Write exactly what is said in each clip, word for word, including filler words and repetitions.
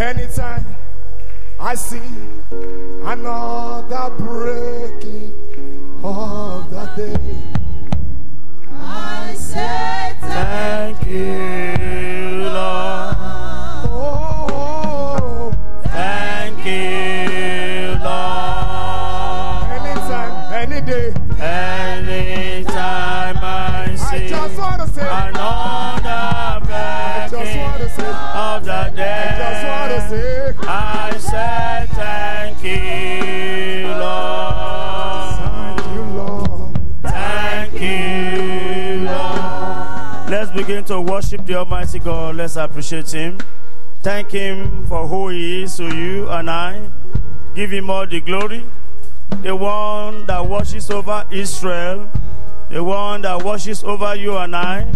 Anytime I see another breaking of the day, I say thank, thank you, Lord. Oh, thank you, Lord. Anytime, any day, anytime I see, I just want to say another breaking of the day. I said thank you, Lord. Thank you, Lord. Thank you, Lord. Let's begin to worship the Almighty God. Let's appreciate Him. Thank Him for who He is to you and I. Give Him all the glory. The one that watches over Israel, the one that watches over you and I.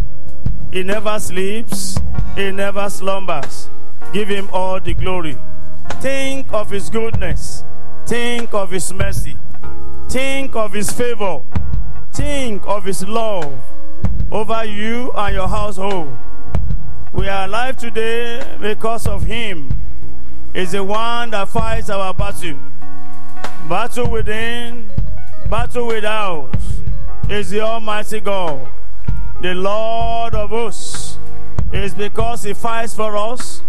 He never sleeps, He never slumbers. Give Him all the glory. Think of His goodness. Think of His mercy. Think of His favor. Think of His love over you and your household. We are alive today because of Him. He's the one that fights our battle. Battle within, battle without. Is the Almighty God, the Lord of hosts. It's because He fights for us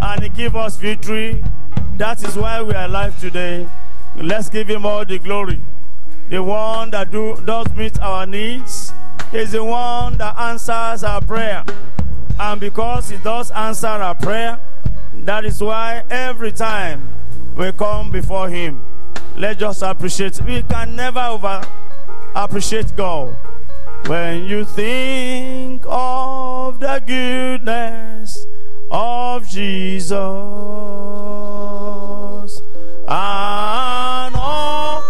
and He gives us victory. That is why we are alive today. Let's give Him all the glory. The one that do, does meet our needs is the one that answers our prayer. And because He does answer our prayer, that is why every time we come before Him, let's just appreciate. We can never over appreciate God. When you think of the goodness of Jesus and all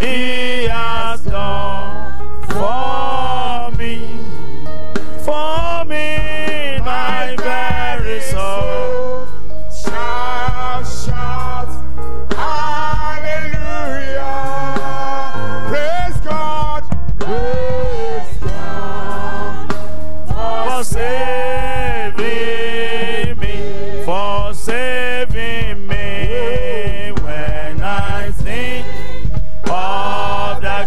He has done for me, for me, my very soul shall shout hallelujah. Praise God, praise God for saving. For saving me, when I think of the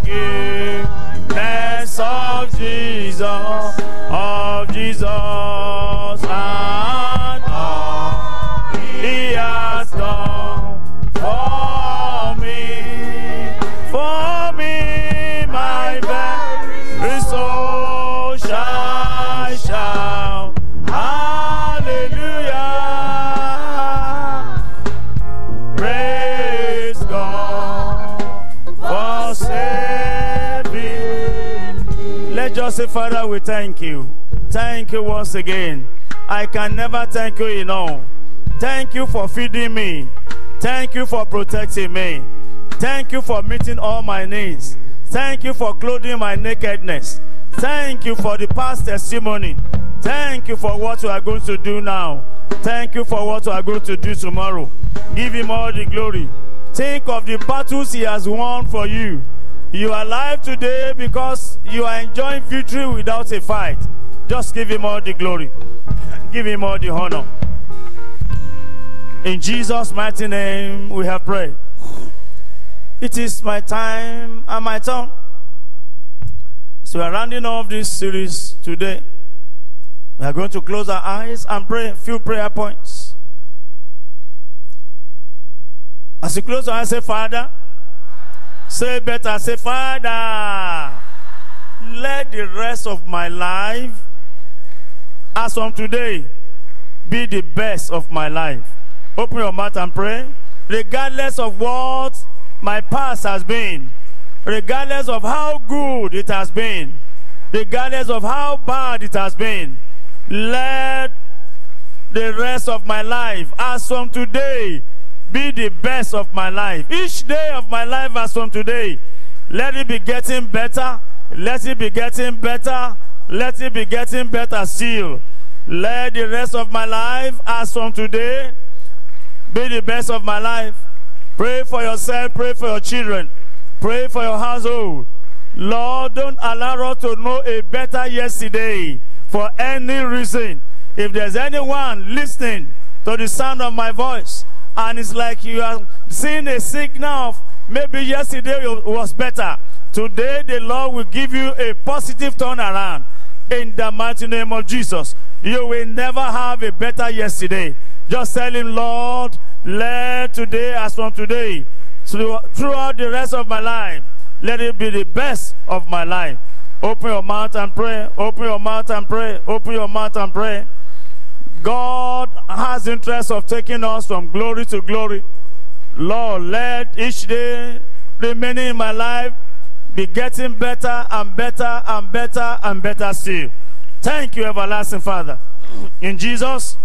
goodness of Jesus, of Jesus, and all He has done for me, for me, my very soul shall shout hallelujah. Let's just say, Father, we thank you. Thank you once again. I can never thank you enough. Thank you for feeding me. Thank you for protecting me. Thank you for meeting all my needs. Thank you for clothing my nakedness. Thank you for the past testimony. Thank you for what you are going to do now. Thank you for what you are going to do tomorrow. Give Him all the glory. Think of the battles He has won for you. You are alive today because you are enjoying victory without a fight. Just give Him all the glory. Give Him all the honor. In Jesus' mighty name we have prayed. It is my time and my turn. So we are rounding off this series today. We are going to close our eyes and pray a few prayer points. As you close your eyes, say, Father. Say better, say, Father, let the rest of my life, as from today, be the best of my life. Open your mouth and pray. Regardless of what my past has been, regardless of how good it has been, regardless of how bad it has been, let the rest of my life, as from today, be the best of my life. Each day of my life as from today, let it be getting better. Let it be getting better. Let it be getting better still. Let the rest of my life as from today be the best of my life. Pray for yourself. Pray for your children. Pray for your household. Lord, don't allow us to know a better yesterday for any reason. If there's anyone listening to the sound of my voice. And it's like you are seeing a signal of maybe yesterday was better. Today the Lord will give you a positive turnaround in the mighty name of Jesus. You will never have a better yesterday. Just tell him, Lord, let today as from today, throughout the rest of my life, let it be the best of my life. Open your mouth and pray. Open your mouth and pray. Open your mouth and pray. God has interest of taking us from glory to glory. Lord, let each day remaining in my life be getting better and better and better and better still. Thank you, everlasting Father. In Jesus'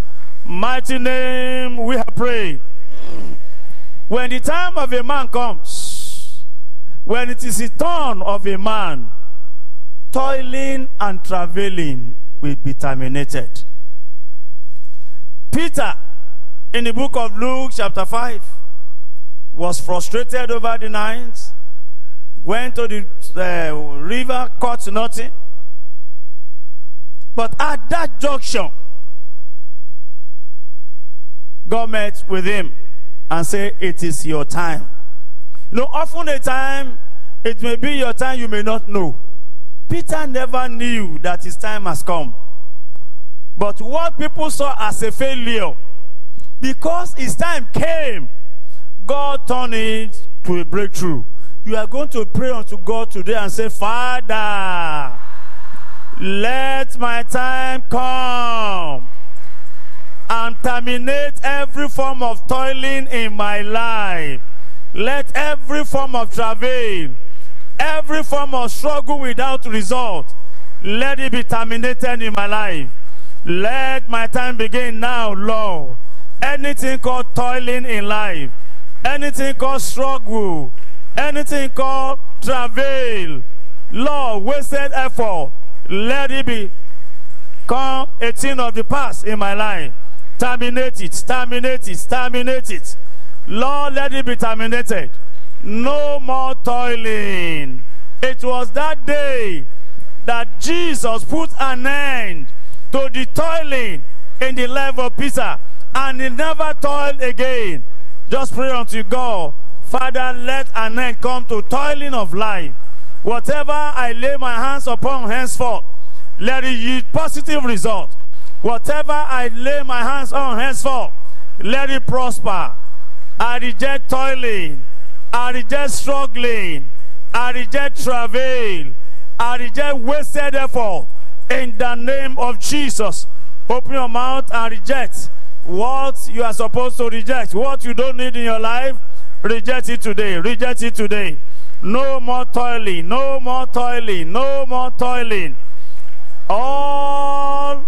mighty name we have prayed. When the time of a man comes, when it is the turn of a man, toiling and travailing will be terminated. Peter, in the book of Luke chapter five, was frustrated over the night, went to the uh, river, caught nothing. But at that junction, God met with him and said, it is your time. You know, often a time, it may be your time, you may not know. Peter never knew that his time has come. But what people saw as a failure, because his time came, God turned it to a breakthrough. You are going to pray unto God today and say, Father, let my time come and terminate every form of toiling in my life. Let every form of travail, every form of struggle without result, let it be terminated in my life. Let my time begin now, Lord. Anything called toiling in life, anything called struggle, anything called travail, Lord, wasted effort, let it become a thing of the past in my life. Terminate it, terminate it, terminate it. Lord, let it be terminated. No more toiling. It was that day that Jesus put an end to the toiling in the life of Peter, and he never toiled again. Just pray unto God, Father, let an end come to toiling of life. Whatever I lay my hands upon henceforth, let it yield positive result. Whatever I lay my hands on henceforth, let it prosper. I reject toiling. I reject struggling. I reject travail. I reject wasted effort. In the name of Jesus, open your mouth and reject what you are supposed to reject. What you don't need in your life, reject it today. Reject it today. No more toiling. No more toiling. No more toiling. All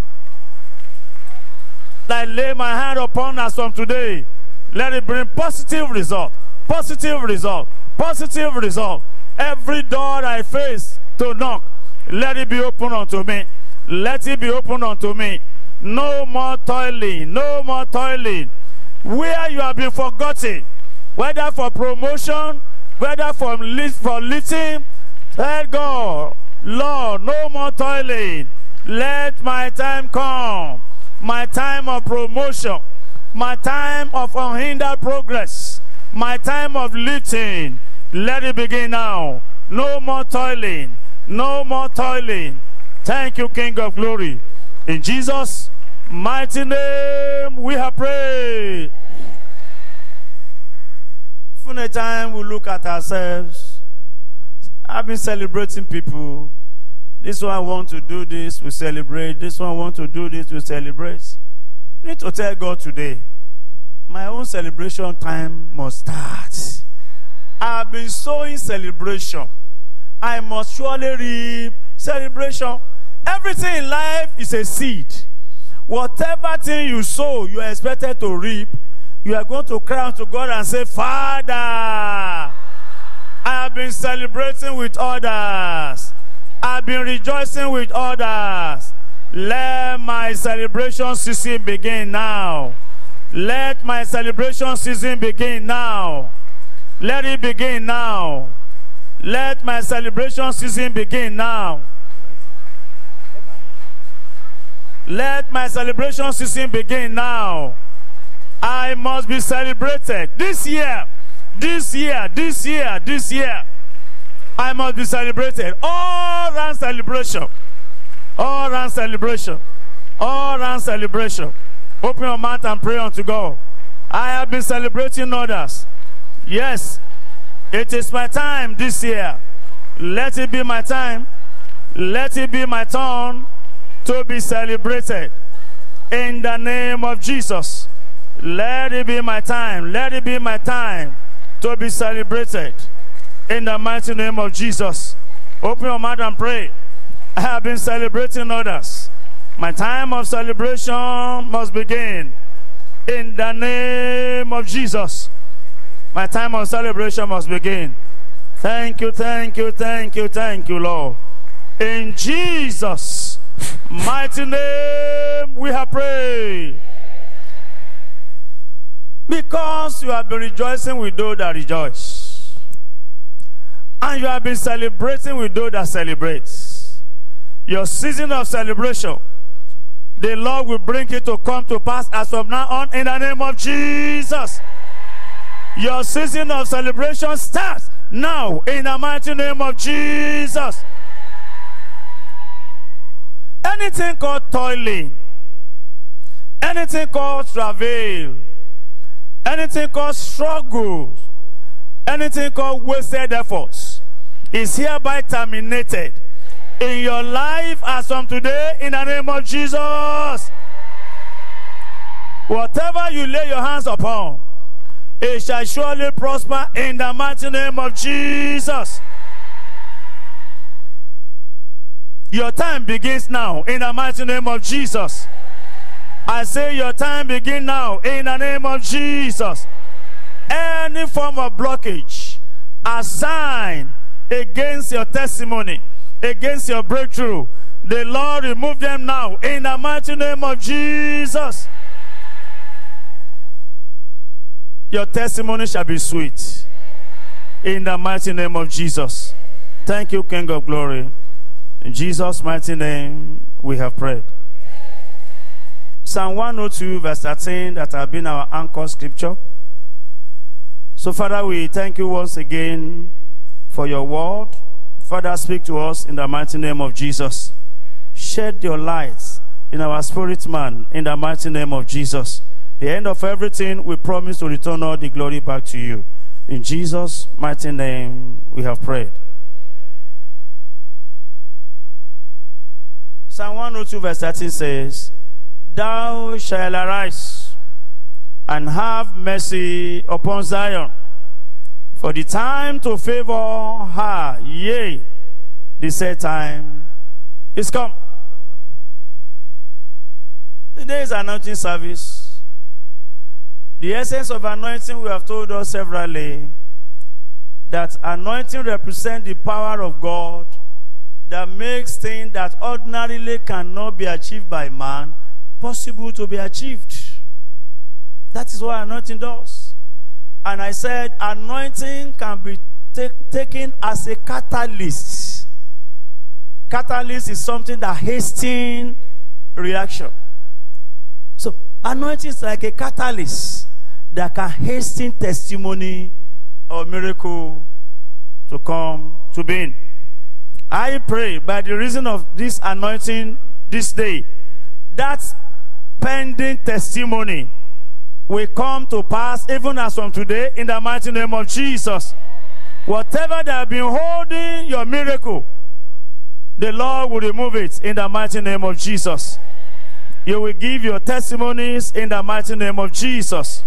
that I lay my hand upon as from today, let it bring positive result. Positive result. Positive result. Every door I face to knock, let it be open unto me. Let it be open unto me. No more toiling. No more toiling. Where you have been forgotten, whether for promotion, whether for lifting, tell God, Lord, no more toiling. Let my time come. My time of promotion. My time of unhindered progress. My time of lifting. Let it begin now. No more toiling. No more toiling. Thank you, King of Glory. In Jesus' mighty name we have prayed. From the time we look at ourselves, I've been celebrating people. This one wants to do this, we celebrate. This one wants to do this, we celebrate. You need to tell God today, my own celebration time must start. I've been sowing celebration. I must surely reap celebration. Everything in life is a seed. Whatever thing you sow, you are expected to reap. You are going to cry unto God and say, Father, I have been celebrating with others. I have been rejoicing with others. Let my celebration season begin now. Let my celebration season begin now. Let it begin now. Let my celebration season begin now. Let my celebration season begin now. I must be celebrated. This year, this year, this year, this year, I must be celebrated. All round celebration. All round celebration. All round celebration. Open your mouth and pray unto God. I have been celebrating others. Yes, it is my time this year. Let it be my time. Let it be my turn to be celebrated. In the name of Jesus. Let it be my time. Let it be my time to be celebrated. In the mighty name of Jesus. Open your mouth and pray. I have been celebrating others. My time of celebration must begin. In the name of Jesus. My time of celebration must begin. Thank you, thank you, thank you, thank you, Lord. In Jesus' mighty name we have prayed. Because you have been rejoicing with those that rejoice, and you have been celebrating with those that celebrate, your season of celebration, the Lord will bring it to come to pass as from now on, in the name of Jesus. Your season of celebration starts now, in the mighty name of Jesus. Anything called toiling, anything called travail, anything called struggles, anything called wasted efforts is hereby terminated in your life as from today, in the name of Jesus. Whatever you lay your hands upon, it shall surely prosper in the mighty name of Jesus. Your time begins now, in the mighty name of Jesus. I say your time begins now, in the name of Jesus. Any form of blockage assigned against your testimony, against your breakthrough, the Lord remove them now, in the mighty name of Jesus. Your testimony shall be sweet, in the mighty name of Jesus. Thank you, King of Glory. In Jesus' mighty name, we have prayed. Psalm one oh two, verse thirteen, that have been our anchor scripture. So, Father, we thank you once again for your word. Father, speak to us in the mighty name of Jesus. Shed your light in our spirit man, in the mighty name of Jesus. The end of everything, we promise to return all the glory back to you. In Jesus' mighty name, we have prayed. Psalm one oh two verse thirteen says, Thou shalt arise and have mercy upon Zion, for the time to favor her, yea, the set time is come. Today is anointing service. The essence of anointing, we have told us severally, that anointing represents the power of God that makes things that ordinarily cannot be achieved by man possible to be achieved. That is what anointing does. And I said anointing can be take, taken as a catalyst. Catalyst is something that hastens reaction. So anointing is like a catalyst that can hasten testimony or miracle to come to being. I pray by the reason of this anointing this day, that pending testimony will come to pass even as from today, in the mighty name of Jesus. Whatever that has been holding your miracle, the Lord will remove it in the mighty name of Jesus. You will give your testimonies in the mighty name of Jesus.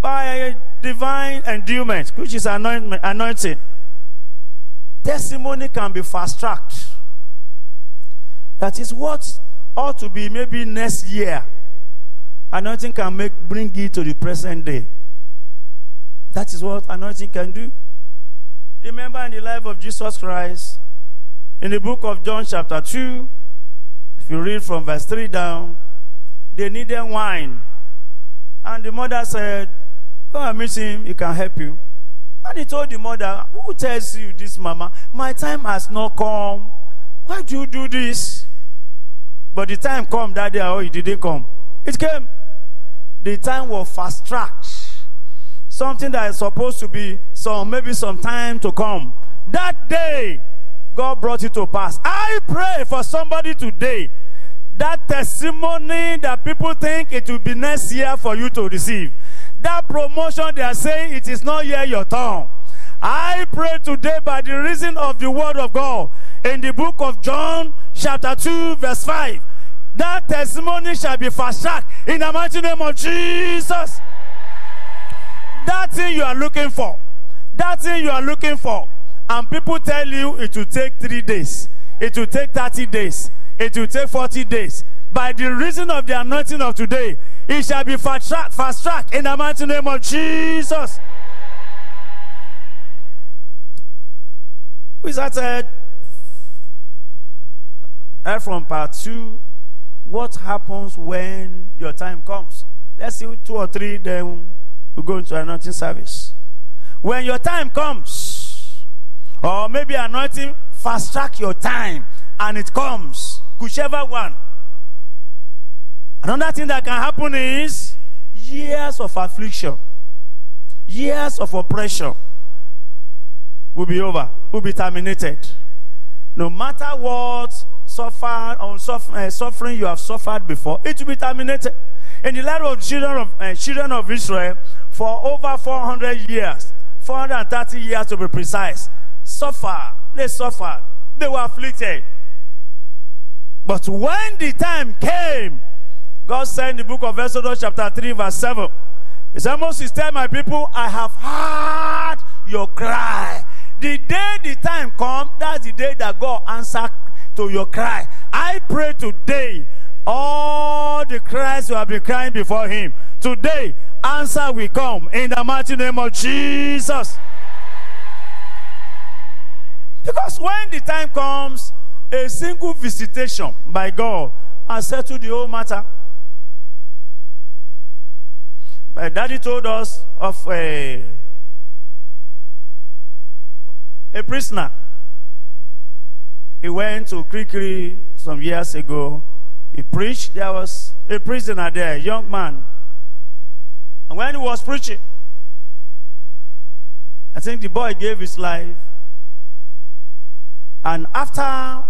By divine endowment, which is anointing, testimony can be fast-tracked. That is what ought to be maybe next year. Anointing can make bring it to the present day. That is what anointing can do. Remember in the life of Jesus Christ, in the book of John chapter two, if you read from verse three down, they needed wine. And the mother said, go and meet him, he can help you. And he told the mother, who tells you this, Mama? My time has not come. Why do you do this? But the time come that day, oh, it didn't come. It came. the time was fast tracked. Something that is supposed to be some, maybe some time to come. That day, God brought it to pass. I pray for somebody today, that testimony that people think it will be next year for you to receive, that promotion they are saying it is not yet your turn. I pray today by the reason of the word of God in the book of John chapter two verse five, that testimony shall be fast tracked in the mighty name of Jesus. That thing you are looking for, that thing you are looking for, and people tell you it will take three days, it will take thirty days, it will take forty days. By the reason of the anointing of today, it shall be fast tracked, fast tracked in the mighty name of Jesus. We started from part two. What happens when your time comes? Let's see two or three, then we'll go into anointing service. When your time comes, or maybe anointing fast track your time and it comes, whichever one. Another thing that can happen is years of affliction, years of oppression will be over, will be terminated. No matter what suffer, or suffer, uh, suffering you have suffered before, it will be terminated. In the life of children of, uh, children of Israel, for over four hundred years, four hundred thirty years to be precise, suffer, they suffered, they were afflicted. But when the time came, God said in the book of Exodus chapter three verse seven, he said, Moses, tell my people, I have heard your cry. The day the time comes, that's the day that God answered to your cry. I pray today, all the cries you have been crying before him, today, answer will come in the mighty name of Jesus. Because when the time comes, a single visitation by God and settle the whole matter. My daddy told us of a, a prisoner. He went to Krikri some years ago. He preached. There was a prisoner there, a young man. And when he was preaching, I think the boy gave his life. And after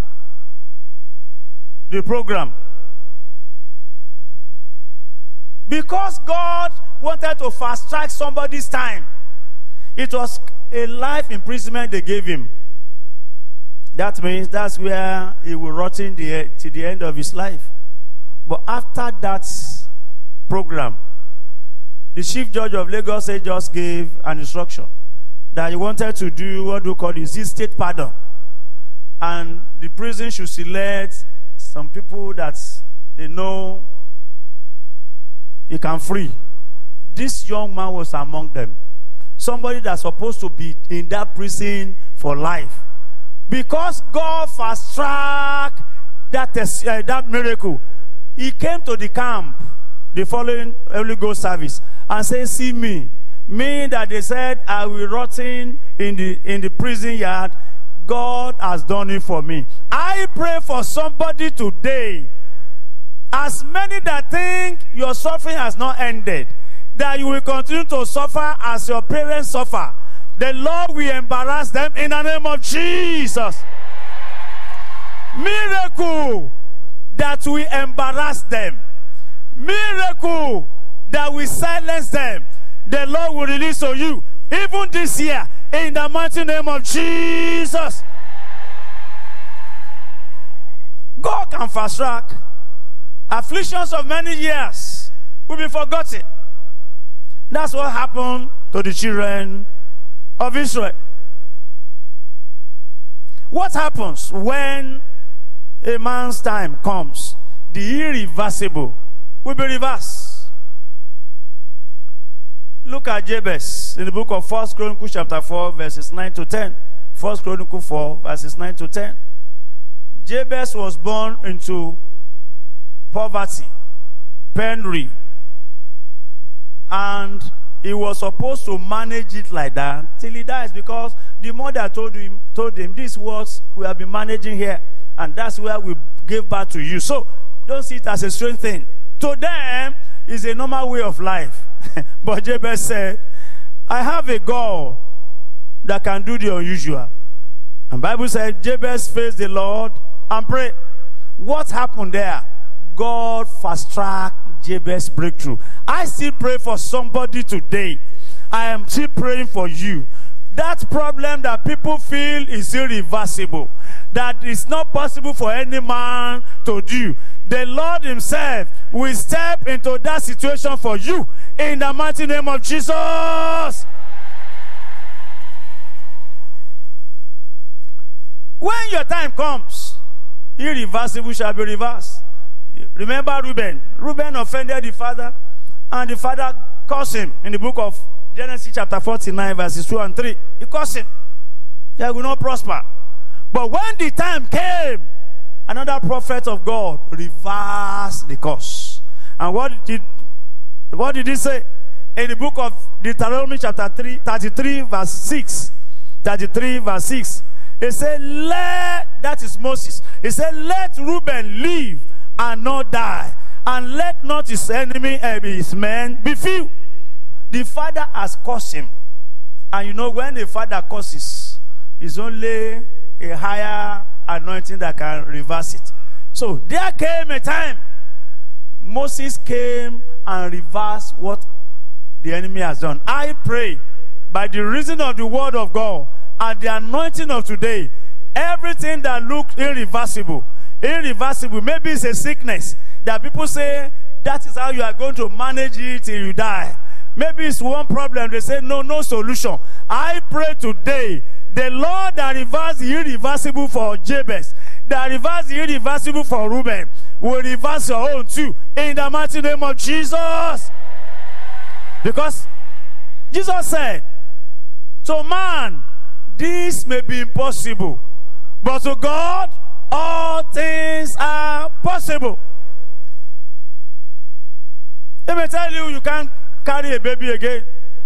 the program, because God wanted to fast track somebody's time, it was a life imprisonment they gave him. That means that's where he will rot in the, to the end of his life. But after that program, the chief judge of Lagos State just gave an instruction that he wanted to do what we call his state pardon, and the prison should select some people that they know you can free. This young man was among them. Somebody that's supposed to be in that prison for life. Because God fast tracked that, uh, that miracle, he came to the camp the following Holy Ghost service and said, see me. Me that they said, I will rotten in the, in the prison yard. God has done it for me. I pray for somebody today, as many that think your suffering has not ended, that you will continue to suffer as your parents suffer. The Lord will embarrass them in the name of Jesus. Miracle that will embarrass them. Miracle that will silence them. The Lord will release to you, even this year, in the mighty name of Jesus. God can fast track. Afflictions of many years will be forgotten. That's what happened to the children of Israel. What happens when a man's time comes? The irreversible will be reversed. Look at Jabez in the book of First Chronicles chapter four verses nine to ten. First Chronicles four verses nine to ten. Jabez was born into poverty, penury, and he was supposed to manage it like that till he dies, because the mother told him, told him, these words we have been managing here, and that's where we gave birth to you. So don't see it as a strange thing. To them, is a normal way of life. But Jabez said, I have a God that can do the unusual. And Bible said, Jabez faced the Lord and prayed. What happened there? God fast-tracked Jabez's breakthrough. I still pray for somebody today. I am still praying for you. That problem that people feel is irreversible, that it's not possible for any man to do, the Lord himself will step into that situation for you in the mighty name of Jesus. When your time comes, irreversible shall be reversed. Remember Reuben. Reuben offended the father, and the father cursed him in the book of Genesis chapter forty-nine, verses two and three. He cursed him. They will not prosper. But when the time came, another prophet of God reversed the curse. And what did what did he say? In the book of Deuteronomy chapter thirty-three, verse six. thirty-three, verse six. He said, let, that is Moses. He said, let Reuben live and not die, and let not his enemy and his men be few. The father has cursed him. And you know, when the father curses, it's only a higher anointing that can reverse it. So there came a time Moses came and reversed what the enemy has done. I pray by the reason of the word of God and the anointing of today, everything that looks irreversible, irreversible, maybe it's a sickness that people say that is how you are going to manage it till you die. Maybe it's one problem. They say, no, no solution. I pray today, the Lord that reverses the irreversible for Jabez, that reverses the irreversible for Reuben, will reverse your own too, in the mighty name of Jesus. Because Jesus said, to man, this may be impossible, but to God, all things are possible. Let me tell you, you can't carry a baby again.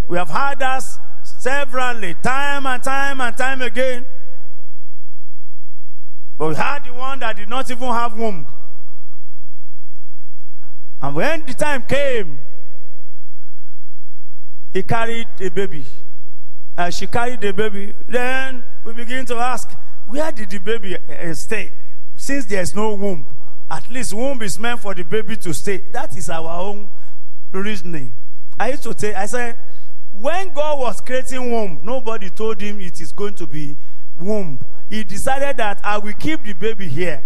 We have had us severally, time and time and time again. But we had the one that did not even have womb. And when the time came, he carried a baby. And she carried the baby. Then we begin to ask, where did the baby stay? Since there is no womb, at least womb is meant for the baby to stay. That is our own reasoning. I used to say, I said, when God was creating womb, nobody told him it is going to be womb. He decided that I will keep the baby here.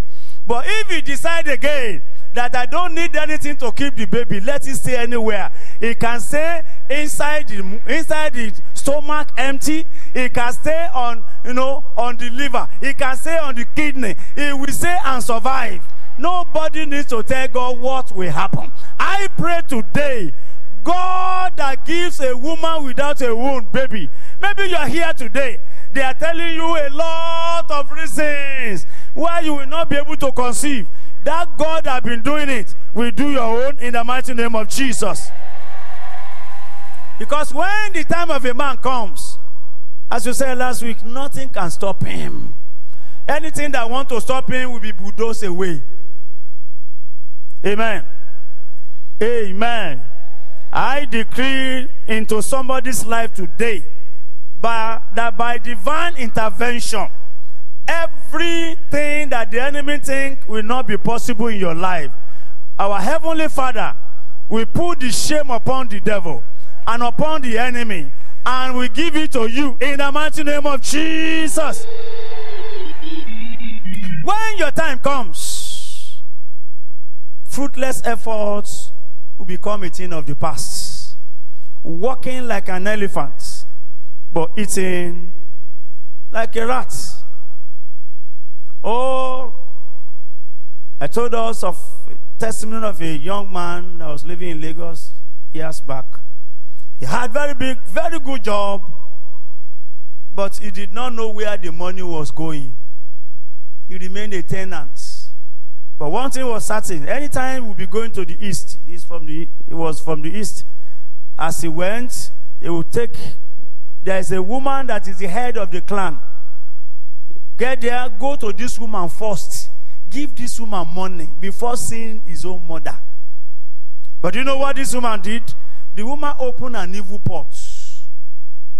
But if he decides again that I don't need anything to keep the baby, let it stay anywhere. It can stay inside the, inside the stomach empty. It can stay on, you know, on the liver. It can stay on the kidney. It will stay and survive. Nobody needs to tell God what will happen. I pray today, God that gives a woman without a wound, baby. Maybe you are here today. They are telling you a lot of reasons why you will not be able to conceive. That God that has been doing it will do your own in the mighty name of Jesus. Because when the time of a man comes, as you said last week, nothing can stop him. Anything that wants to stop him will be bulldozed away. Amen. Amen. I decree into somebody's life today by, that by divine intervention, everything that the enemy thinks will not be possible in your life, our Heavenly Father will put the shame upon the devil and upon the enemy, and we give it to you in the mighty name of Jesus. When your time comes, fruitless efforts will become a thing of the past. Walking like an elephant, but eating like a rat. Oh, I told us of a testimony of a young man that was living in Lagos years back. He had very big, very good job, but he did not know where the money was going. He remained a tenant. But one thing was certain, anytime we'll be going to the east, it's from the, it was from the east. As he went, he would take, there is a woman that is the head of the clan. Get there, go to this woman first. Give this woman money before seeing his own mother. But you know what this woman did? The woman opened an evil pot.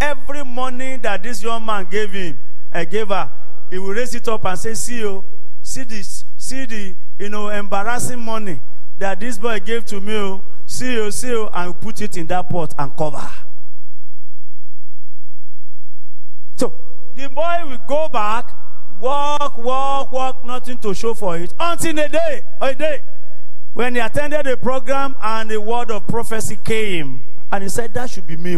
Every money that this young man gave him, uh, gave her, he will raise it up and say, see you, see this, see the, you know, embarrassing money that this boy gave to me, see you, see you, and put it in that pot and cover. So, the boy will go back, walk, walk, walk, nothing to show for it, until a day, a day, when he attended a program and the word of prophecy came, and he said, that should be me.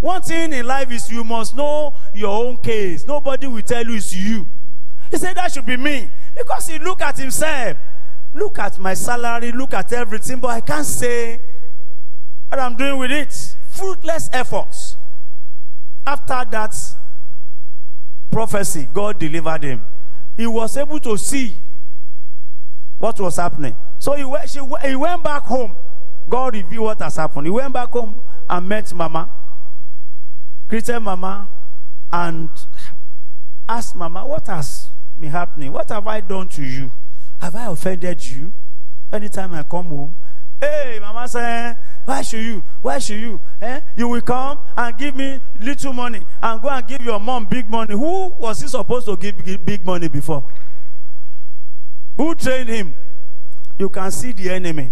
One thing in life is you must know your own case. Nobody will tell you it's you. He said, that should be me. Because he looked at himself. Look at my salary, look at everything, but I can't say what I'm doing with it. Fruitless efforts. After that prophecy, God delivered him. He was able to see what was happening. So he went, she, he went back home. God revealed what has happened. He went back home and met Mama. Greeted Mama and asked Mama, what has been happening? What have I done to you? Have I offended you? Anytime I come home, hey, Mama said, why should you? Why should you? Eh? You will come and give me little money and go and give your mom big money. Who was he supposed to give big money before? Who trained him? You can see the enemy.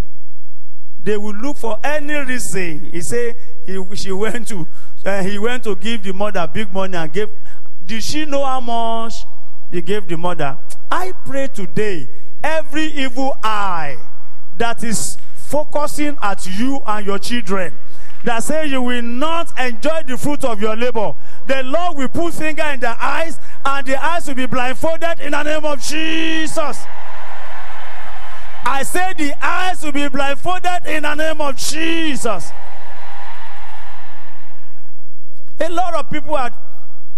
They will look for any reason. He said he, she went to Uh, he went to give the mother big money and gave. Did she know how much he gave the mother? I pray today, every evil eye that is focusing at you and your children, that say you will not enjoy the fruit of your labor, the Lord will put finger in their eyes and the eyes will be blindfolded in the name of Jesus. I say the eyes will be blindfolded in the name of Jesus. A lot of people are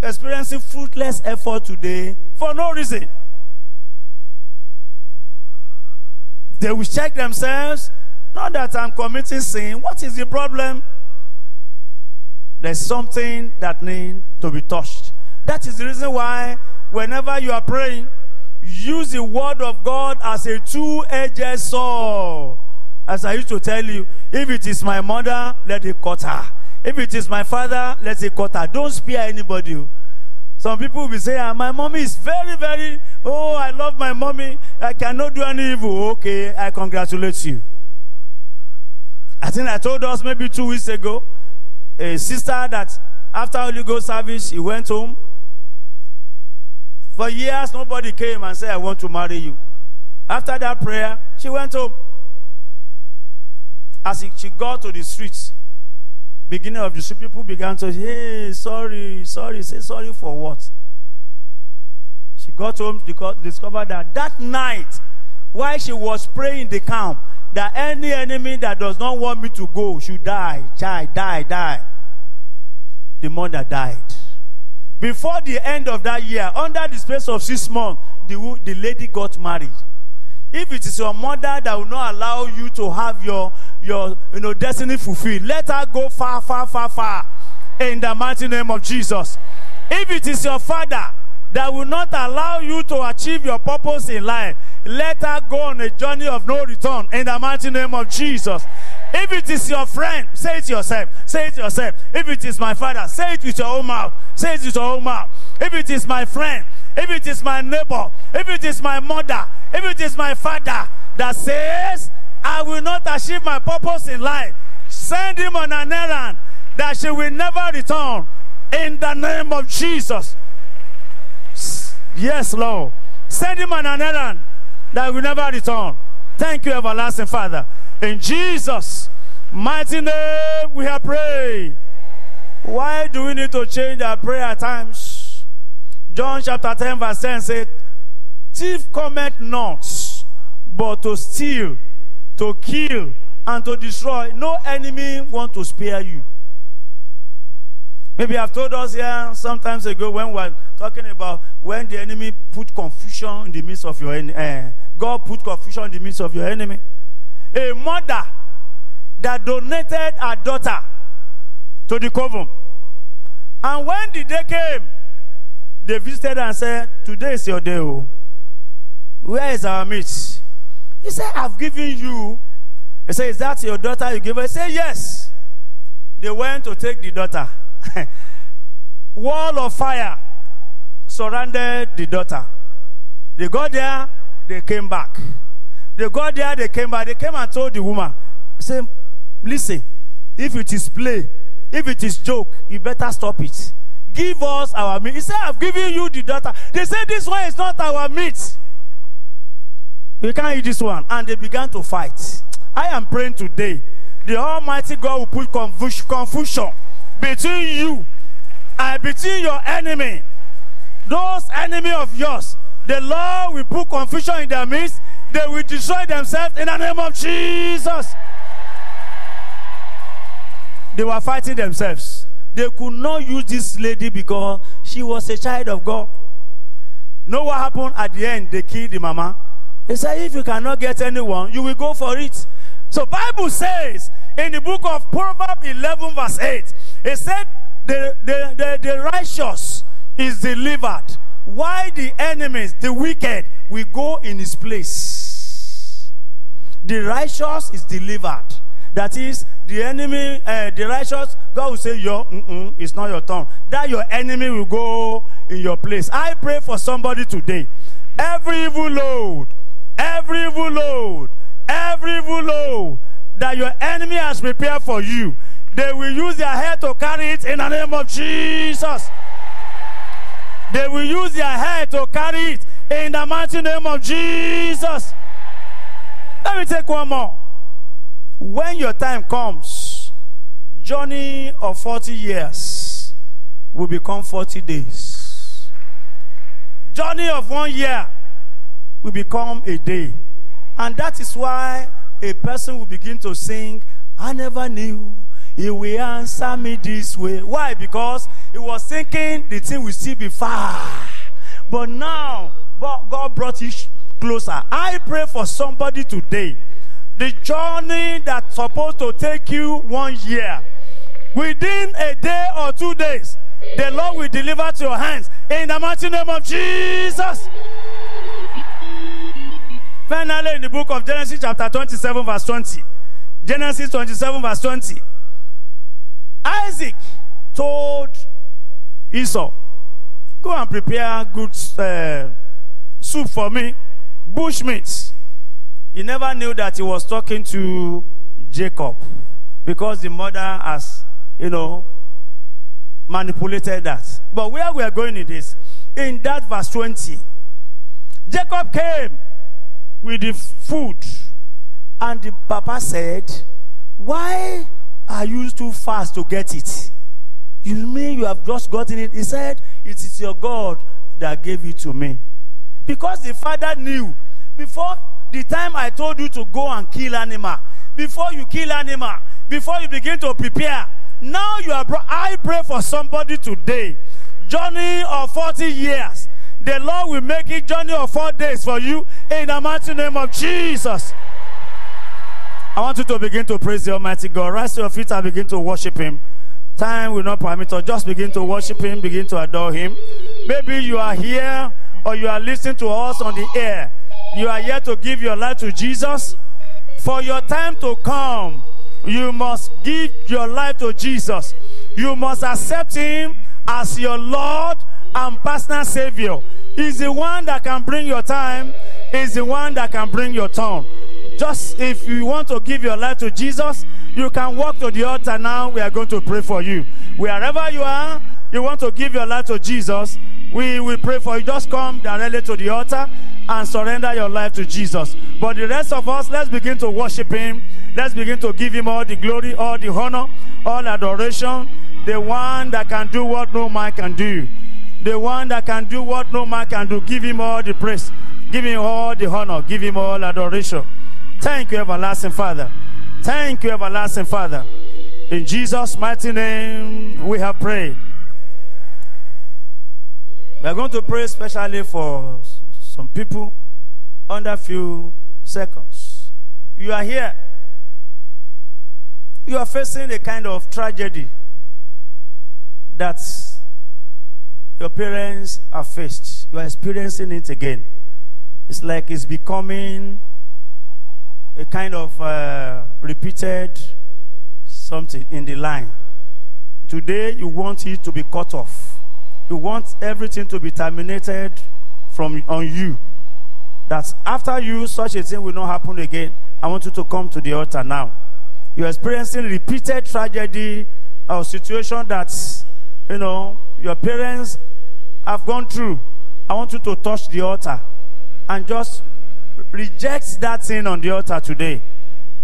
experiencing fruitless effort today for no reason. They will check themselves. Not that I'm committing sin. What is the problem? There's something that needs to be touched. That is the reason why whenever you are praying, use the word of God as a two-edged sword. As I used to tell you, if it is my mother, let it cut her. If it is my father, let's say cut her. Don't spare anybody. Some people will be saying, ah, my mommy is very, very, oh, I love my mommy. I cannot do any evil. Okay, I congratulate you. I think I told us maybe two weeks ago, a sister that after Holy Ghost service, she went home. For years, nobody came and said, I want to marry you. After that prayer, she went home. As she got to the streets, beginning of the street, people began to say, hey, sorry, sorry, say sorry for what? She got home to discover that that night, while she was praying in the camp, that any enemy that does not want me to go should die, die, die, die. The mother died. Before the end of that year, under the space of six months, the, the lady got married. If it is your mother that will not allow you to have your, your you know, destiny fulfilled, let her go far, far, far, far in the mighty name of Jesus. If it is your father that will not allow you to achieve your purpose in life, let her go on a journey of no return in the mighty name of Jesus. If it is your friend, say it yourself, say it yourself. If it is my father, say it with your own mouth, say it with your own mouth. If it is my friend, if it is my neighbor, if it is my mother, if it is my father that says, I will not achieve my purpose in life, send him on an errand that she will never return in the name of Jesus. Yes, Lord. Send him on an errand that will never return. Thank you, everlasting Father. In Jesus' mighty name we have prayed. Why do we need to change our prayer times? John chapter ten verse ten said, thief cometh not, but to steal, to kill, and to destroy. No enemy want to spare you. Maybe I've told us here some times ago when we were talking about when the enemy put confusion in the midst of your enemy. Uh, God put confusion in the midst of your enemy. A mother that donated her daughter to the coven. And when the day came, they visited and said, today is your day. Where is our meat? He said, I've given you He said, is that your daughter you gave her? He said, yes. They went to take the daughter. Wall of fire surrounded the daughter. They got there, they came back. They got there, they came back. They came and told the woman, say, listen, if it is play, if it is joke, you better stop it. Give us our meat. He said, I've given you the daughter. They said, this one is not our meat. We can't eat this one. And they began to fight. I am praying today, the Almighty God will put confusion between you and between your enemy. Those enemy of yours, the Lord will put confusion in their midst. They will destroy themselves in the name of Jesus. They were fighting themselves. They could not use this lady because she was a child of God. You know what happened at the end? They killed the mama. They said, if you cannot get anyone, you will go for it. So Bible says in the book of Proverbs eleven verse eight, it said the, the, the, the righteous is delivered. Why the enemies, the wicked, will go in his place. The righteous is delivered. That is, the enemy, uh, the righteous, God will say, yo, mm-mm, it's not your turn. That your enemy will go in your place. I pray for somebody today. Every evil load, every evil load, every evil load that your enemy has prepared for you, they will use their head to carry it in the name of Jesus. They will use their head to carry it in the mighty name of Jesus. Let me take one more. When your time comes, journey of forty years will become forty days. Journey of one year will become a day. And that is why a person will begin to sing, I never knew He will answer me this way. Why? Because he was thinking the thing will still be far. But now, God brought it closer. I pray for somebody today. The journey that's supposed to take you one year, within a day or two days, the Lord will deliver to your hands in the mighty name of Jesus. Finally, in the book of Genesis chapter twenty-seven verse twenty. Genesis twenty-seven verse twenty. Isaac told Esau, go and prepare good uh, soup for me, bush meat. He never knew that he was talking to Jacob, because the mother has, you know, manipulated that. But where we are going in this, in that verse twenty, Jacob came with the food, and the papa said, why are you too fast to get it? You mean you have just gotten it? He said, it is your God that gave it to me. Because the father knew, before the time I told you to go and kill animal, before you kill animal, before you begin to prepare, now you are brought. I pray for somebody today. Journey of forty years. The Lord will make it journey of four days for you in the mighty name of Jesus. I want you to begin to praise the Almighty God. Rise to your feet and begin to worship Him. Time will not permit us. Just begin to worship Him. Begin to adore Him. Maybe you are here or you are listening to us on the air. You are here to give your life to Jesus. For your time to come, you must give your life to Jesus. You must accept Him as your Lord and personal Savior. He's the one that can bring your time. He's the one that can bring your turn. Just if you want to give your life to Jesus, you can walk to the altar now. We are going to pray for you. Wherever you are, you want to give your life to Jesus, we will pray for you. Just come directly to the altar and surrender your life to Jesus. But the rest of us, let's begin to worship Him. Let's begin to give Him all the glory, all the honor, all adoration. The one that can do what no man can do. The one that can do what no man can do. Give Him all the praise. Give Him all the honor. Give Him all adoration. Thank you, everlasting Father. Thank you, everlasting Father. In Jesus' mighty name, we have prayed. We are going to pray specially for some people under a few seconds. You are here. You are facing a kind of tragedy that your parents have faced. You are experiencing it again. It's like it's becoming a kind of uh, repeated something in the line. Today you want it to be cut off. You want everything to be terminated from on you. That after you, such a thing will not happen again. I want you to come to the altar now. You're experiencing repeated tragedy or situation that, you know, your parents have gone through. I want you to touch the altar and just reject that thing on the altar today.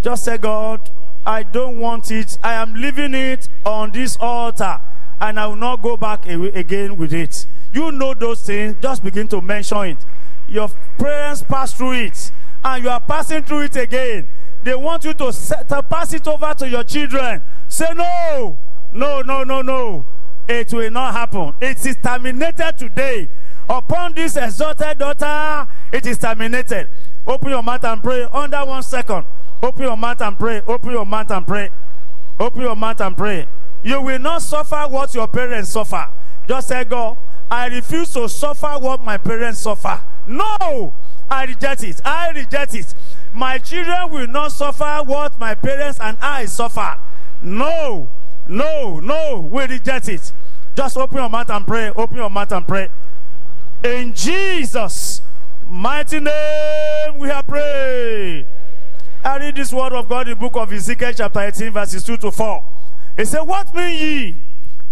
Just say, God, I don't want it. I am leaving it on this altar, and I will not go back again with it. You know those things. Just begin to mention it. Your parents passed through it, and you are passing through it again. They want you to, set, to pass it over to your children. Say no, no, no, no, no. It will not happen. It is terminated today. Upon this exalted daughter, it is terminated. Open your mouth and pray. Under one second. Open your mouth and pray. Open your mouth and pray. Open your mouth and pray. You will not suffer what your parents suffer. Just say, God, I refuse to suffer what my parents suffer. No, I reject it. I reject it. My children will not suffer what my parents and I suffer. No, no, no, we reject it. Just open your mouth and pray. Open your mouth and pray. In Jesus' mighty name we have prayed. I read this word of God in the book of Ezekiel chapter eighteen verses two to four. It said, what mean ye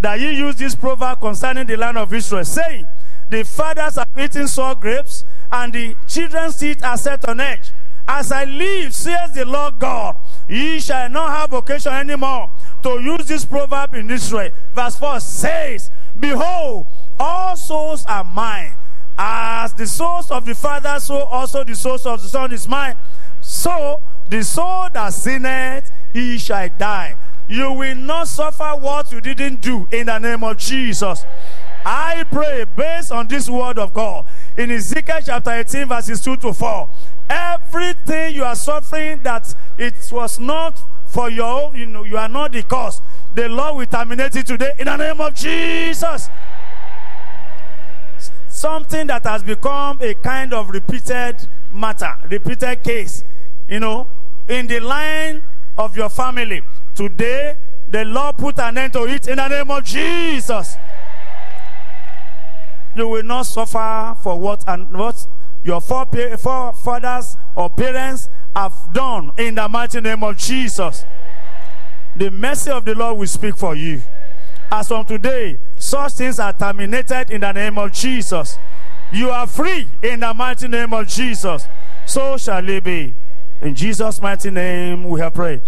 that ye use this proverb concerning the land of Israel, saying, the fathers have eaten sour grapes, and the children's teeth are set on edge. As I live, says the Lord God, ye shall not have occasion anymore to use this proverb in Israel. Verse four says, behold, all souls are mine. As the souls of the Father, so also the souls of the Son is mine. So the soul that sinneth, he shall die. You will not suffer what you didn't do in the name of Jesus. I pray based on this word of God in Ezekiel chapter eighteen verses two to four. Everything you are suffering that it was not for your own, you know, you are not the cause. The Lord will terminate it today in the name of Jesus. Something that has become a kind of repeated matter, repeated case, you know, in the line of your family. Today, the Lord put an end to it in the name of Jesus. You will not suffer for what and what your forefathers or parents have done in the mighty name of Jesus. The mercy of the Lord will speak for you. As from today, such things are terminated in the name of Jesus. You are free in the mighty name of Jesus. So shall it be. In Jesus' mighty name we have prayed.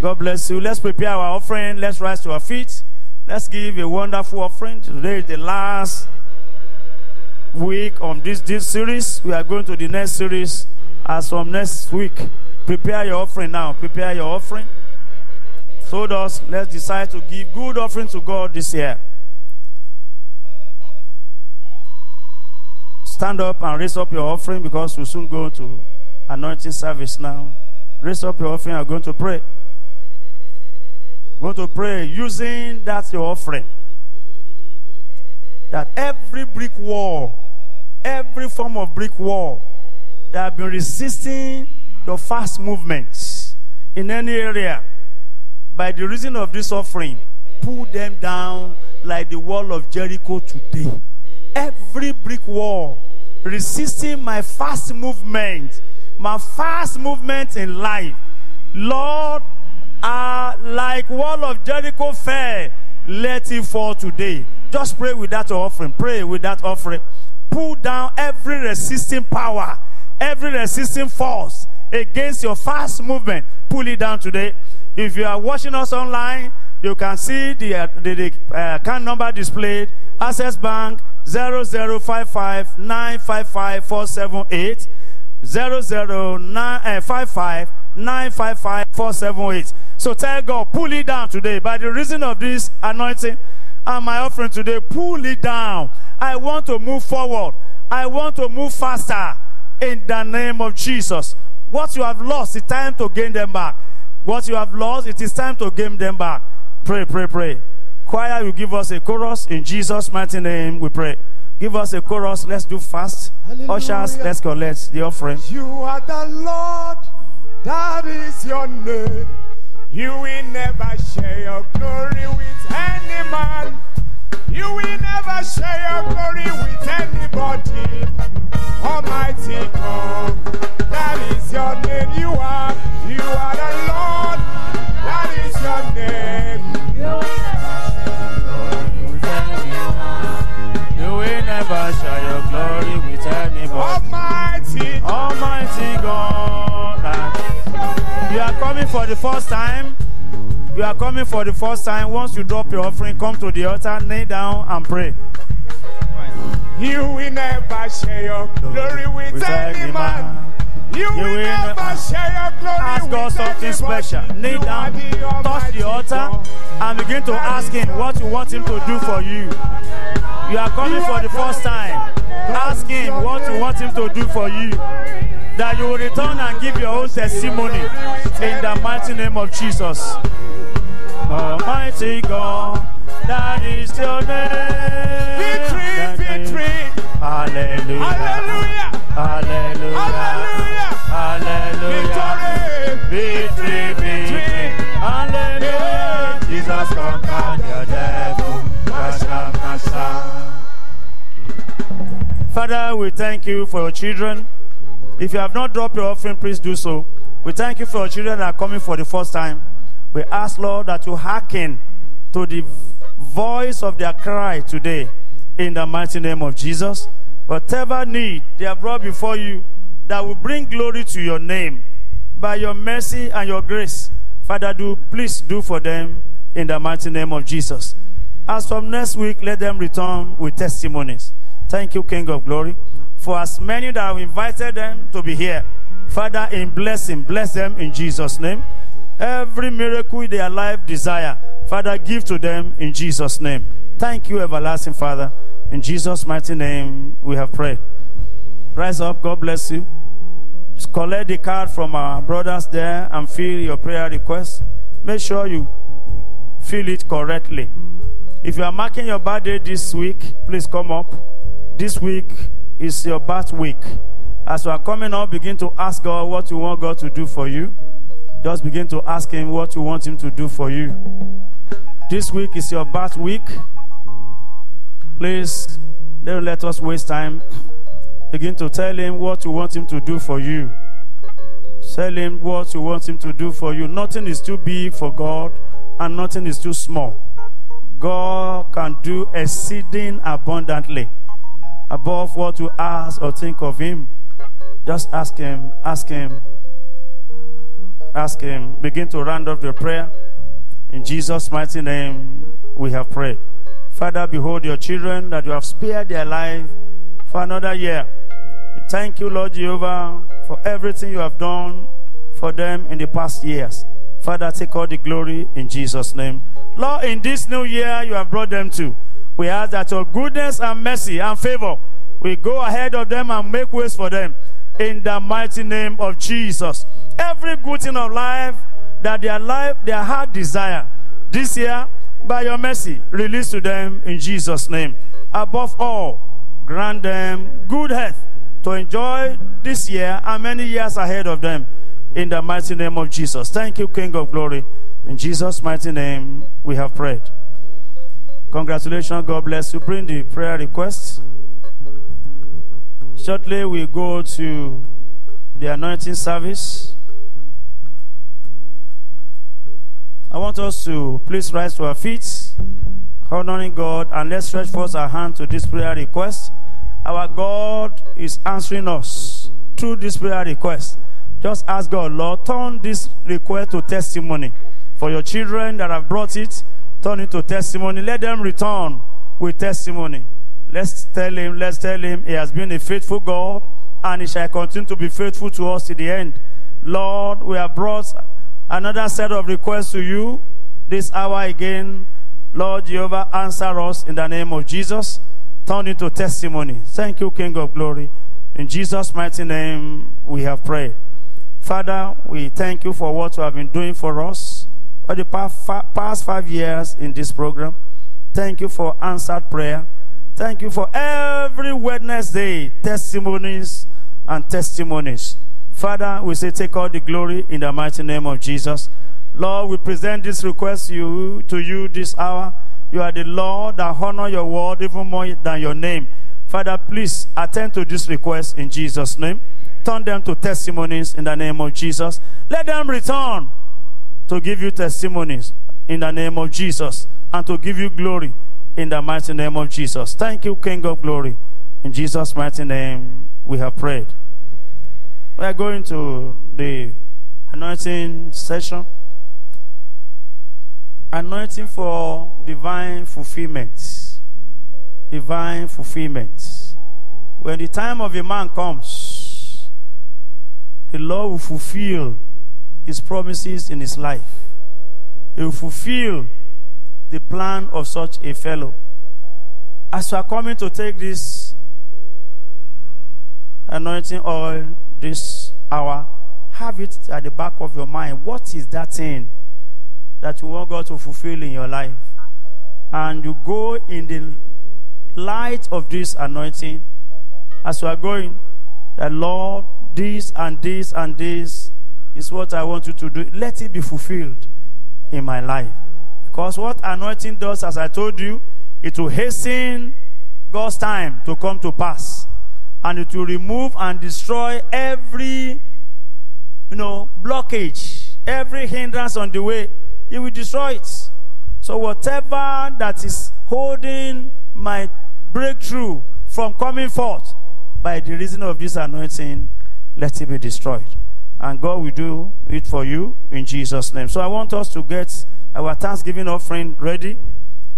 God bless you. Let's prepare our offering. Let's rise to our feet. Let's give a wonderful offering. Today is the last week of this, this series. We are going to the next series as from next week. Prepare your offering now. Prepare your offering. So thus, let's decide to give good offering to God this year. Stand up and raise up your offering because we soon go to anointing service now. Raise up your offering. I'm going to pray. Going to pray using that your offering, that every brick wall, every form of brick wall that have been resisting your fast movements in any area, by the reason of this offering, pull them down like the wall of Jericho today. Every brick wall resisting my fast movement, my fast movement in life, Lord, Uh, like wall of Jericho fell, let it fall today. Just pray with that offering. Pray with that offering. Pull down every resisting power, every resisting force against your fast movement. Pull it down today. If you are watching us online, you can see the, uh, the, the uh, account number displayed. Access Bank zero zero five five nine five five four seven eight, zero zero nine five five nine five five four seven eight. So tell God, pull it down today. By the reason of this anointing and my offering today, pull it down. I want to move forward. I want to move faster in the name of Jesus. What you have lost, it's time to gain them back. What you have lost, it is time to gain them back. Pray, pray, pray. Choir, you give us a chorus. In Jesus' mighty name, we pray. Give us a chorus. Let's do fast. Hallelujah. Ushers, let's collect the offering. You are the Lord. That is your name. You will never share your glory with any man. You will never share your glory with anybody. Almighty God, that is your name. You are, you are the Lord. That is your name. You will never share your glory with anyone. You will never share your glory with anybody. Almighty, Almighty God. You are coming for the first time. You are coming for the first time. Once you drop your offering, come to the altar, kneel down and pray. You will never share your glory with, with any man. You, you will never, never share your glory. Ask God something special. Kneel down, touch the altar, and begin to ask Him what you want Him to do for you. You are coming for the first time. Ask Him what you want Him to do for you. That you will return and give your own testimony in the mighty name of Jesus. Almighty God, that is your name. Victory, victory. Hallelujah. Hallelujah. Hallelujah. Hallelujah. Victory, victory. Hallelujah. Jesus conquered the devil. Kasha, kasha. Father, we thank you for your children. If you have not dropped your offering, please do so. We thank you for your children that are coming for the first time. We ask, Lord, that you hearken to the voice of their cry today in the mighty name of Jesus. Whatever need they have brought before you that will bring glory to your name, by your mercy and your grace, Father, do please do for them in the mighty name of Jesus. As from next week, let them return with testimonies. Thank you, King of Glory. For as many that have invited them to be here, Father, in blessing, bless them in Jesus' name. Every miracle in their life desire, Father, give to them in Jesus' name. Thank you, everlasting Father. In Jesus' mighty name, we have prayed. Rise up. God bless you. Just collect the card from our brothers there and fill your prayer request. Make sure you fill it correctly. If you are marking your birthday this week, please come up. This week is your birth week. As you are coming up, begin to ask God what you want God to do for you. Just begin to ask Him what you want Him to do for you. This week is your birth week. Please, don't let us waste time. Begin to tell Him what you want Him to do for you. Tell Him what you want Him to do for you. Nothing is too big for God, and nothing is too small. God can do exceeding abundantly above what you ask or think of Him. Just ask Him, ask Him, ask Him. Begin to round up your prayer. In Jesus' mighty name, we have prayed. Father, behold your children that you have spared their life for another year. We thank you, Lord Jehovah, for everything you have done for them in the past years. Father, take all the glory in Jesus' name. Lord, in this new year you have brought them to, we ask that your goodness and mercy and favor will go ahead of them and make ways for them in the mighty name of Jesus. Every good thing of life that their life, their heart desire this year, by your mercy, release to them in Jesus' name. Above all, grant them good health to enjoy this year and many years ahead of them in the mighty name of Jesus. Thank you, King of Glory. In Jesus' mighty name, we have prayed. Congratulations. God bless you. Bring the prayer requests. Shortly we go to the anointing service. I want us to please rise to our feet, honoring God, and let's stretch forth our hand to this prayer request. Our God is answering us through this prayer request. Just ask God, Lord, turn this request to testimony. For your children that have brought it, turn it to testimony. Let them return with testimony. Let's tell him, let's tell him he has been a faithful God and he shall continue to be faithful to us to the end. Lord, we have brought another set of requests to you this hour again. Lord Jehovah, answer us in the name of Jesus. Turn it to testimony. Thank you, King of Glory. In Jesus' mighty name, we have prayed. Father, we thank you for what you have been doing for us for the past five years in this program. Thank you for answered prayer. Thank you for every Wednesday testimonies and testimonies. Father, we say take all the glory in the mighty name of Jesus. Lord, we present this request you, to you this hour. You are the Lord that honor your word even more than your name. Father, please attend to this request in Jesus' name. Turn them to testimonies in the name of Jesus. Let them return to give you testimonies in the name of Jesus and to give you glory in the mighty name of Jesus. Thank you, King of Glory. In Jesus' mighty name, we have prayed. We are going to the anointing session. Anointing for divine fulfillment. Divine fulfillment. When the time of a man comes, the Lord will fulfill his promises in his life. He will fulfill the plan of such a fellow. As you are coming to take this anointing oil this hour, have it at the back of your mind. What is that thing that you want God to fulfill in your life? And you go in the light of this anointing. As you are going, the Lord, this and this and this is what I want you to do. Let it be fulfilled in my life. Because what anointing does, as I told you, it will hasten God's time to come to pass. And it will remove and destroy every, you know, blockage, every hindrance on the way. It will destroy it. So whatever that is holding my breakthrough from coming forth, by the reason of this anointing, let it be destroyed. And God will do it for you in Jesus' name. So I want us to get our thanksgiving offering ready.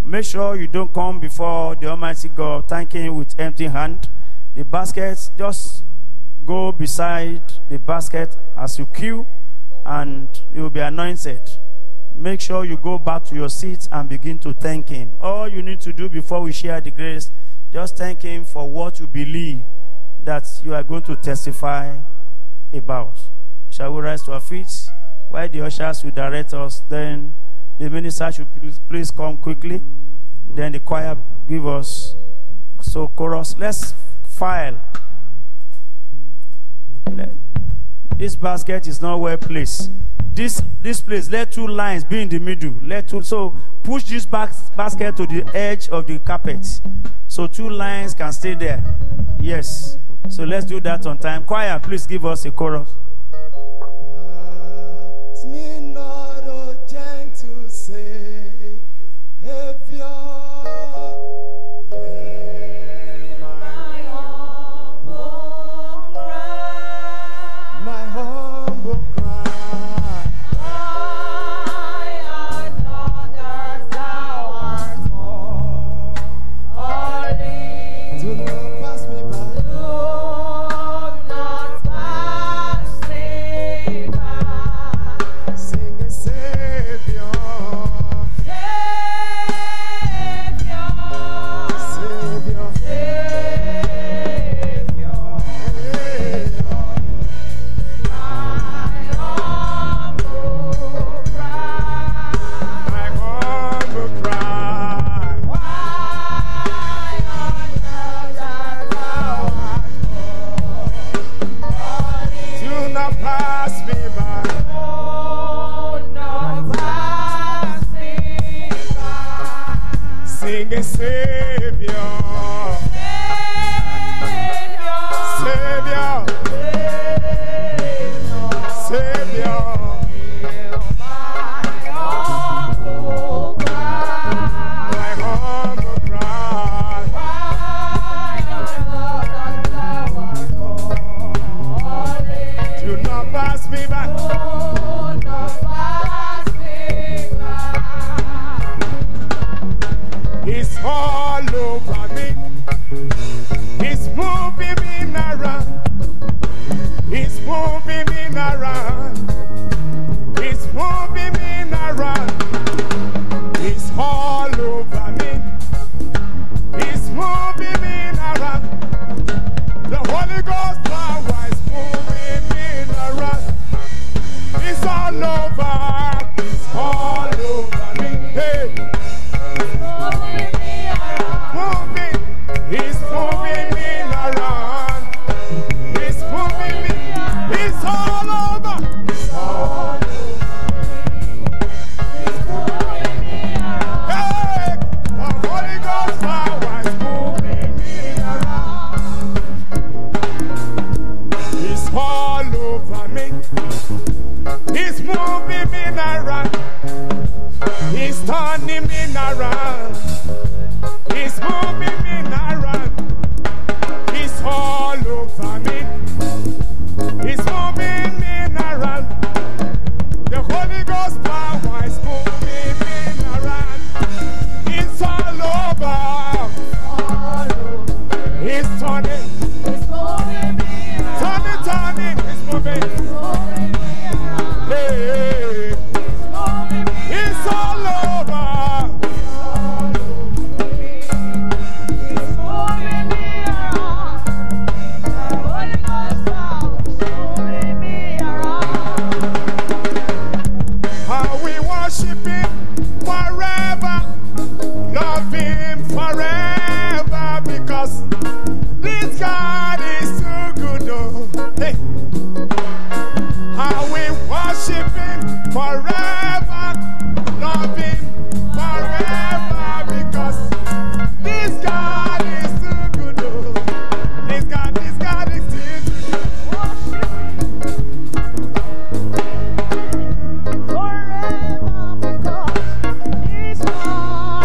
Make sure you don't come before the Almighty God thanking Him with empty hand. The baskets, just go beside the basket as you queue, and you will be anointed. Make sure you go back to your seat and begin to thank Him. All you need to do before we share the grace, just thank Him for what you believe that you are going to testify about. Shall we rise to our feet? While the ushers will direct us, then the minister should please come quickly. Then the choir give us so chorus. Let's file. This basket is not well placed. This this place, let two lines be in the middle. Let two, so push this bas basket to the edge of the carpet, so two lines can stay there. Yes. So let's do that on time. Choir, please give us a chorus. All over me, hey, moving me around, moving. me around. He's moving me around. He's all over me. He's moving me around. The Holy Ghost power is moving me around. It's all over. He's turning. He's moving me around. Turning, turning. He's moving. He's moving me around. Hey, hey. It's all over. It's moving me around. The Holy Ghost power is moving me around. How we worship Him forever, love Him forever, because this God is so good. Oh, hey. How we worship Him forever. Love Him forever, because this God is too good. Oh. This God, this God is too good. Worship Him forever, because this God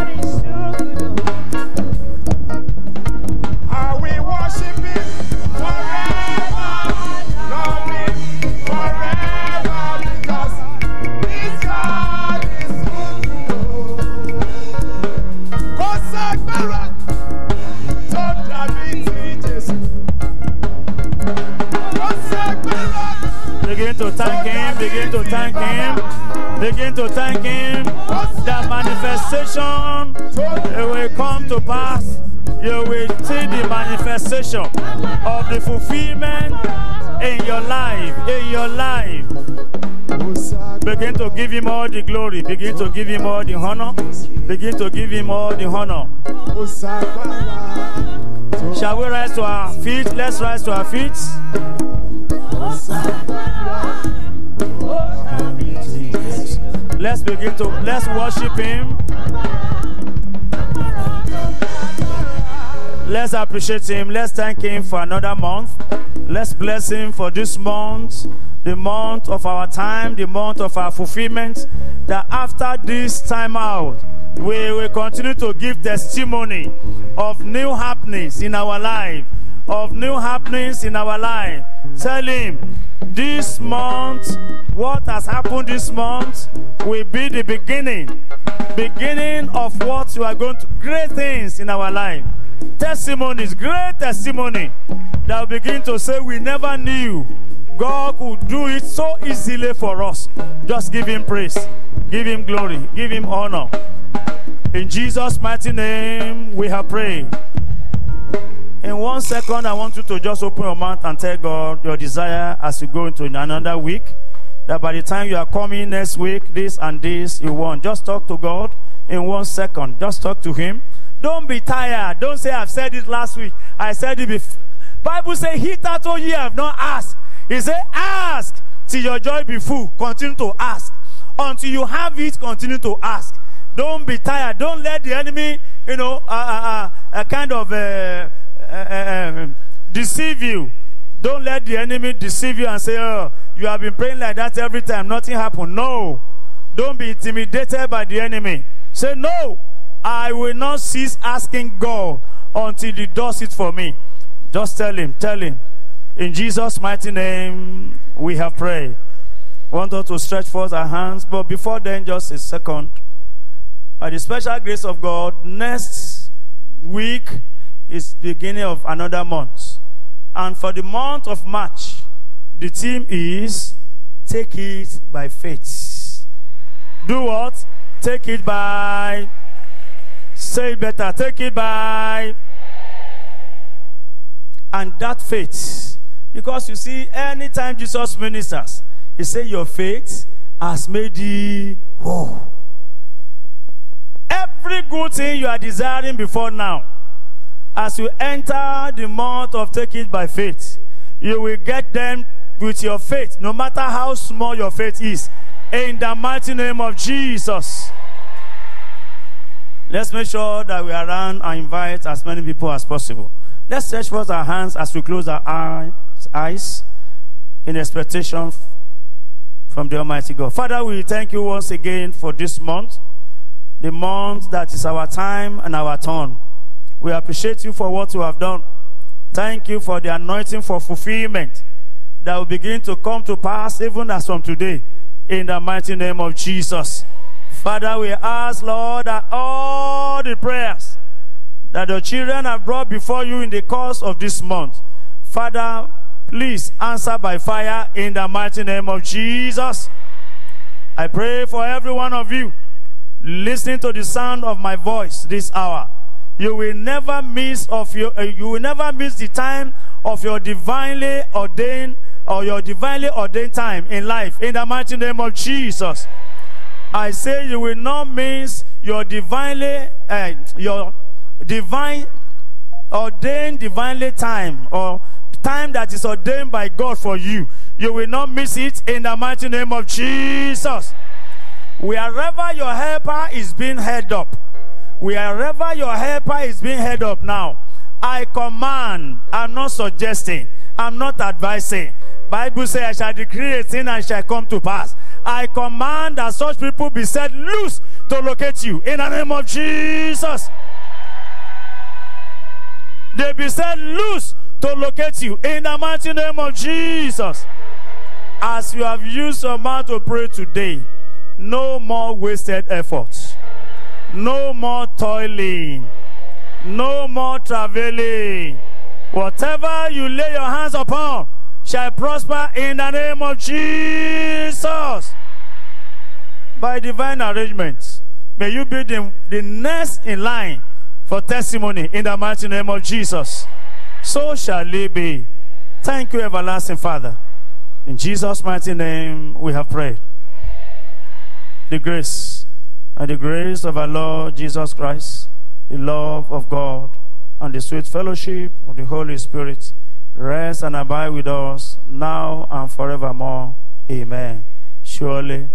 is too good. Oh. Are we worshiping forever? Love Him forever, because this God. Begin to thank Him, begin to thank Him, begin to thank Him. That manifestation, it will come to pass. You will see the manifestation of the fulfillment in your life, in your life. Begin to give Him all the glory, begin to give Him all the honor, begin to give Him all the honor. Shall we rise to our feet? Let's rise to our feet. Let's begin to, let's worship Him. Let's appreciate Him. Let's thank Him for another month. Let's bless Him for this month, the month of our time, the month of our fulfillment. That after this time out, we will continue to give testimony of new happiness in our life. Of new happenings in our life. Tell Him this month, what has happened this month will be the beginning beginning of what you are going to, great things in our life, testimonies, great testimony that will begin to say we never knew God could do it so easily for us. Just give Him praise, give Him glory, give Him honor. In Jesus' mighty name we have prayed. In one second, I want you to just open your mouth and tell God your desire as you go into another week. That by the time you are coming next week, this and this you want. Just talk to God in one second. Just talk to Him. Don't be tired. Don't say, I've said it last week. I said it before. Bible says, he that told you have not asked. He said, ask till your joy be full. Continue to ask. Until you have it, continue to ask. Don't be tired. Don't let the enemy, you know, a uh, uh, uh, kind of... Uh, Uh, uh, deceive you. Don't let the enemy deceive you and say, oh, you have been praying like that every time, nothing happened. No, don't be intimidated by the enemy. Say, no, I will not cease asking God until He does it for me. Just tell Him, tell Him, in Jesus' mighty name we have prayed. We want us to stretch forth our hands, but before then, just a second. By the special grace of God, next week is the beginning of another month, and for the month of March the theme is take it by faith. Do what? Take it by, say it better, take it by. And that faith, because you see, anytime Jesus ministers, He says your faith has made thee whole. Every good thing you are desiring before now, as you enter the month of take it by faith, you will get them with your faith, no matter how small your faith is. In the mighty name of Jesus. Let's make sure that we are around and invite as many people as possible. Let's stretch forth our hands as we close our eyes, eyes in expectation from the Almighty God. Father, we thank You once again for this month. the month that is our time and our turn. We appreciate you for what you have done. Thank you for the anointing for fulfillment that will begin to come to pass even as from today, in the mighty name of Jesus. Father, we ask, Lord, that all the prayers that your children have brought before you in the course of this month, Father, please answer by fire in the mighty name of Jesus. I pray for every one of you listening to the sound of my voice this hour. You will never miss of your, uh, you will never miss the time of your divinely ordained or your divinely ordained time in life, in the mighty name of Jesus. I say you will not miss your divinely uh, your divine ordained divinely time, or time that is ordained by God for you. You will not miss it in the mighty name of Jesus. Wherever your helper is being held up, wherever your helper is being held up now, I command, I'm not suggesting, I'm not advising. Bible says, I shall decree a thing and shall come to pass. I command that such people be set loose to locate you in the name of Jesus. They be set loose to locate you in the mighty name of Jesus. As you have used your mouth to pray today, no more wasted efforts, no more toiling, no more travailing. Whatever you lay your hands upon shall prosper in the name of Jesus. By divine arrangement, may you be the, the next in line for testimony in the mighty name of Jesus. So shall it be. Thank you, everlasting Father. In Jesus' mighty name we have prayed. The grace and the grace of our Lord Jesus Christ, the love of God, and the sweet fellowship of the Holy Spirit rest and abide with us now and forevermore. Amen. Surely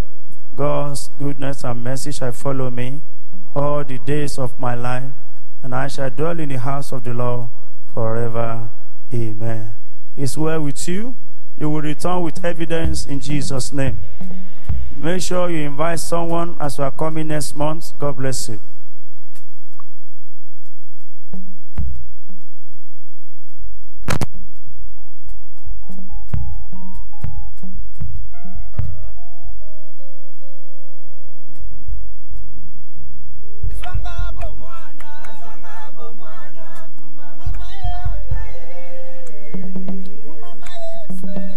God's goodness and mercy shall follow me all the days of my life, and I shall dwell in the house of the Lord forever. Amen. It's well with you. You will return with evidence in Jesus' name. Make sure you invite someone as we are coming next month. God bless you.